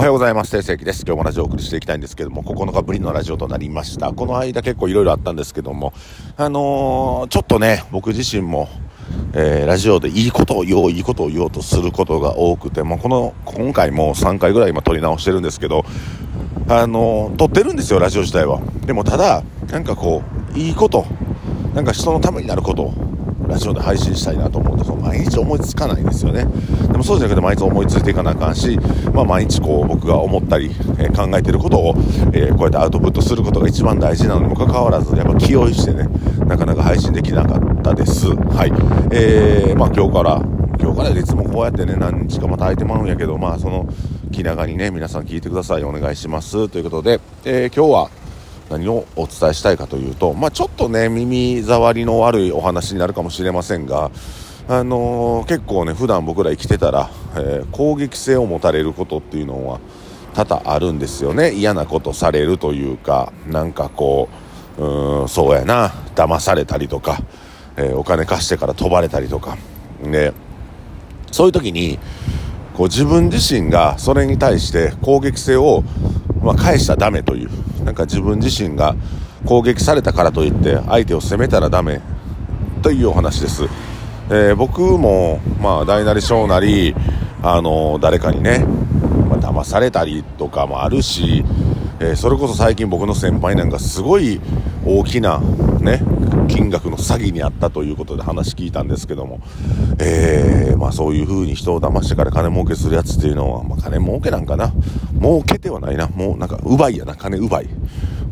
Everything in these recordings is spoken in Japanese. おはようございます。定石です。今日もラジオをお送りしていきたいんですけども、9日ぶりのラジオとなりました。この間結構いろいろあったんですけども、ちょっとね、僕自身も、ラジオでいいことを言おうとすることが多くて、もう今回も3回ぐらい今撮り直してるんですけど、撮ってるんですよ、ラジオ自体は。でもただなんかこういいこと、なんか人のためになることをラジオで配信したいなと思うと、毎日思いつかないんですよね。でもそうじゃなくて毎日思いついていかなあかんし、毎日こう僕が思ったり、考えてることを、こうやってアウトプットすることが一番大事なのにもかかわらず、やっぱ気負いしてね、なかなか配信できなかったです。はい、今日からいつもこうやってね、何日かまた空いてまうんやけど、その気長にね、皆さん聞いてください、お願いしますということで、今日は何をお伝えしたいかというと、ちょっとね、耳障りの悪いお話になるかもしれませんが、結構ね、普段僕ら生きてたら、攻撃性を持たれることっていうのは多々あるんですよね。嫌なことされるというか、なんかこう、そうやな、騙されたりとか、お金貸してから飛ばれたりとかね、そういう時にこう自分自身がそれに対して攻撃性を返したらダメという、なんか自分自身が攻撃されたからといって相手を責めたらダメというお話です。僕も大なり小なり、誰かにね、騙されたりとかもあるし、それこそ最近僕の先輩なんかすごい大きなね、金額の詐欺にあったということで話聞いたんですけども、そういう風に人を騙してから金儲けするやつっていうのは、金儲けなんかな、儲けてはないな、もうなんか奪いやな、金奪い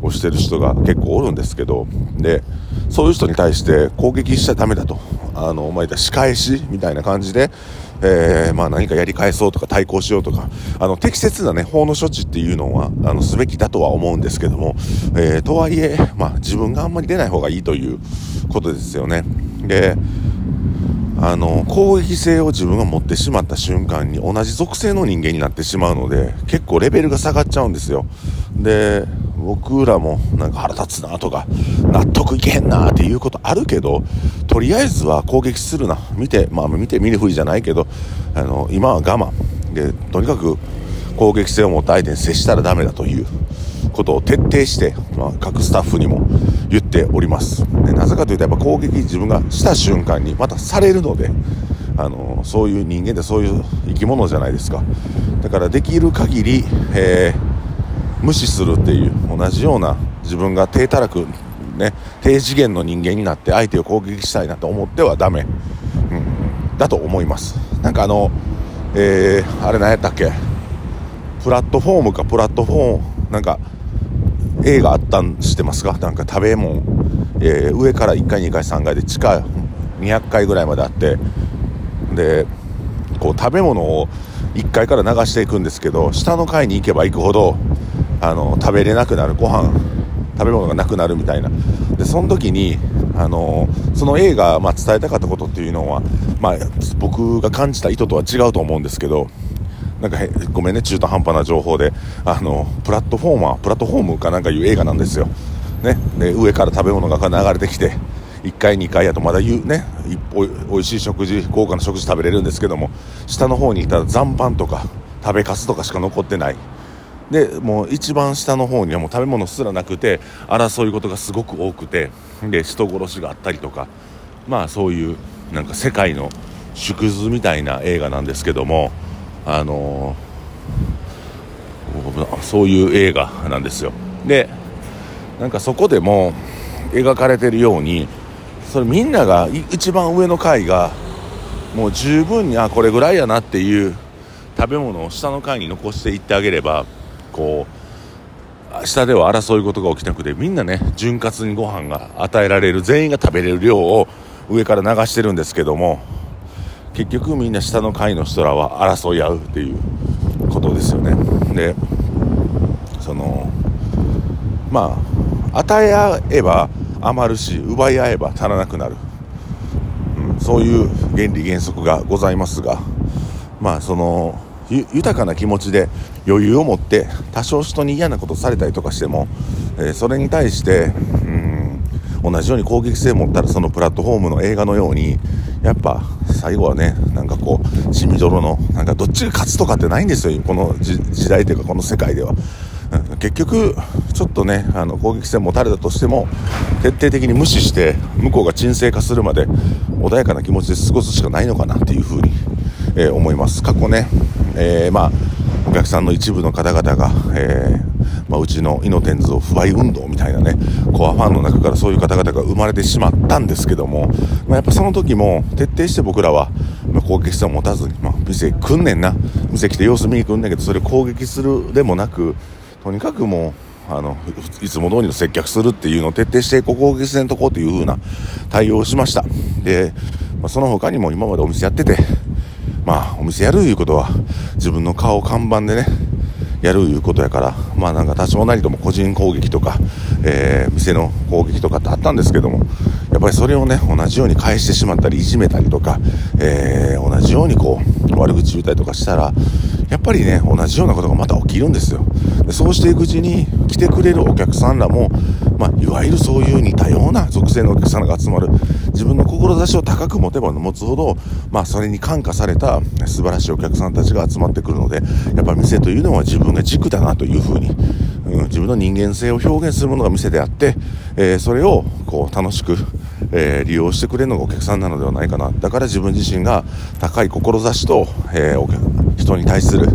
をしてる人が結構おるんですけど、でそういう人に対して攻撃しちゃダメだと、仕返しみたいな感じで、何かやり返そうとか対抗しようとか、適切なね、法の処置っていうのはすべきだとは思うんですけども、とはいえ、自分があんまり出ない方がいいということですよね。で、攻撃性を自分が持ってしまった瞬間に同じ属性の人間になってしまうので、結構レベルが下がっちゃうんですよ。で、僕らもなんか腹立つなとか納得いけへんなっていうことあるけど、とりあえずは攻撃するな、見て見ぬふりじゃないけど、今は我慢で、とにかく攻撃性を持った相手に接したらダメだということを徹底して、各スタッフにも言っております。で、なぜかというと、やっぱ攻撃自分がした瞬間にまたされるので、そういう人間ってそういう生き物じゃないですか。だからできる限り、無視するっていう、同じような自分が低たらく、低次元の人間になって相手を攻撃したいなと思ってはダメ、だと思います。なんかあれ何やったっけ、プラットフォームなんか映画あったんしてますか、なんか食べ物、上から1階2階3階で地下200階ぐらいまであって、でこう食べ物を1階から流していくんですけど、下の階に行けば行くほど食べれなくなる、食べ物がなくなるみたいな。でその時にその映画、伝えたかったことっていうのは、僕が感じた意図とは違うと思うんですけど、なんかごめんね、中途半端な情報で、プラットフォームかなんかいう映画なんですよ、で上から食べ物が流れてきて、1階2階やとまだおいしい食事、豪華な食事食べれるんですけども、下の方にいたら残飯とか食べかすとかしか残ってないで、もう一番下の方にはもう食べ物すらなくて、争い事がすごく多くて、で人殺しがあったりとか、そういうなんか世界の縮図みたいな映画なんですけども、そういう映画なんですよ。でなんかそこでも描かれてるように、それみんなが一番上の階がもう十分にこれぐらいやなっていう食べ物を下の階に残していってあげれば、こう下では争い事が起きなくて、みんなね、潤滑にご飯が与えられる、全員が食べれる量を上から流してるんですけども、結局みんな下の階の人らは争い合うっていうことですよね。で与え合えば余るし、奪い合えば足らなくなる、そういう原理原則がございますが、豊かな気持ちで余裕を持って、多少人に嫌なことされたりとかしても、それに対して同じように攻撃性持ったらそのプラットフォームの映画のようにやっぱ最後はねなんかこう血みどろのなんかどっちが勝つとかってないんですよこの時代というかこの世界では。結局ちょっとね攻撃性持たれたとしても徹底的に無視して向こうが沈静化するまで穏やかな気持ちで過ごすしかないのかなっていうふうに、思います。過去ね、お客さんの一部の方々が、うちのイノテンズを不買運動みたいなねコアファンの中からそういう方々が生まれてしまったんですけども、やっぱその時も徹底して僕らは、攻撃性を持たずに、店来んねんな店来て様子見に来んねんけどそれ攻撃するでもなくとにかくもういつも通りの接客するっていうのを徹底して攻撃せんとこうという風な対応をしました。で、その他にも今までお店やっててお店やるいうことは自分の顔看板でねやるいうことやからなんか多少なりとも個人攻撃とか、店の攻撃とかってあったんですけどもやっぱりそれをね同じように返してしまったりいじめたりとか、同じようにこう悪口言ったりとかしたらやっぱりね同じようなことがまた起きるんですよ。でそうしていくうちに来てくれるお客さんらも、いわゆるそういう似たような属性のお客さんが集まる自分の志を高く持てば持つほど、それに感化された素晴らしいお客さんたちが集まってくるのでやっぱり店というのは自分が軸だなというふうに、自分の人間性を表現するものが店であって、それをこう楽しく、利用してくれるのがお客さんなのではないかな。だから自分自身が高い志と、人に対する、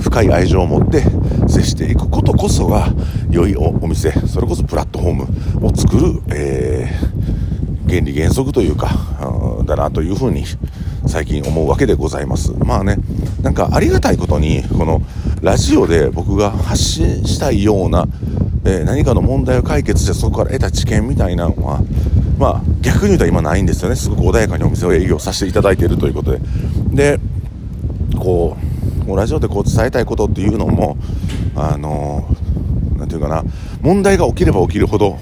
深い愛情を持って接していくことこそが良いお店それこそプラットフォームを作る、原理原則というかだなというふうに最近思うわけでございます。なんかありがたいことにこのラジオで僕が発信したいような、何かの問題を解決してそこから得た知見みたいなのは逆に言うと今ないんですよね。すごく穏やかにお店を営業させていただいているということでこうもうラジオでこう伝えたいことっていうのもなんていうかな問題が起きれば起きるほど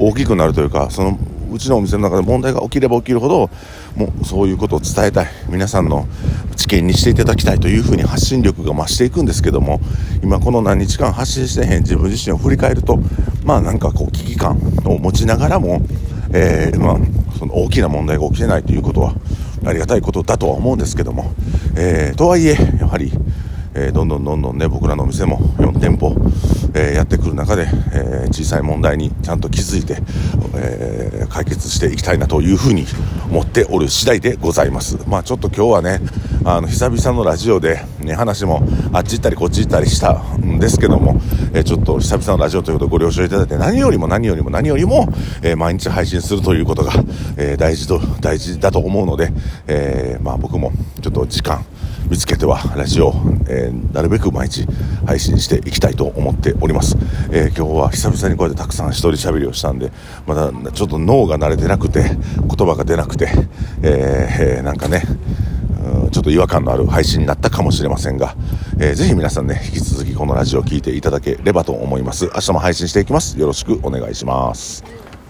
大きくなるというかそのうちのお店の中で問題が起きれば起きるほどもうそういうことを伝えたい皆さんの知見にしていただきたいというふうに発信力が増していくんですけども今この何日間発信してへん自分自身を振り返るとなんかこう危機感を持ちながらも、その大きな問題が起きてないということはありがたいことだとは思うんですけども、とはいえやはり、どんどんね僕らのお店も4店舗やってくる中で、小さい問題にちゃんと気づいて、解決していきたいなというふうに思っておる次第でございます。ちょっと今日はね久々のラジオで、話もあっち行ったりこっち行ったりしたんですけども、ちょっと久々のラジオということをご了承いただいて何よりも、毎日配信するということが、大事だと思うので、僕もちょっと時間見つけてはラジオを、なるべく毎日配信していきたいと思っております。今日は久々にこうやってたくさん一人喋りをしたんでまだちょっと脳が慣れてなくて言葉が出なくて、なんかねちょっと違和感のある配信になったかもしれませんが、ぜひ皆さんね引き続きこのラジオを聞いていただければと思います。明日も配信していきます。よろしくお願いします。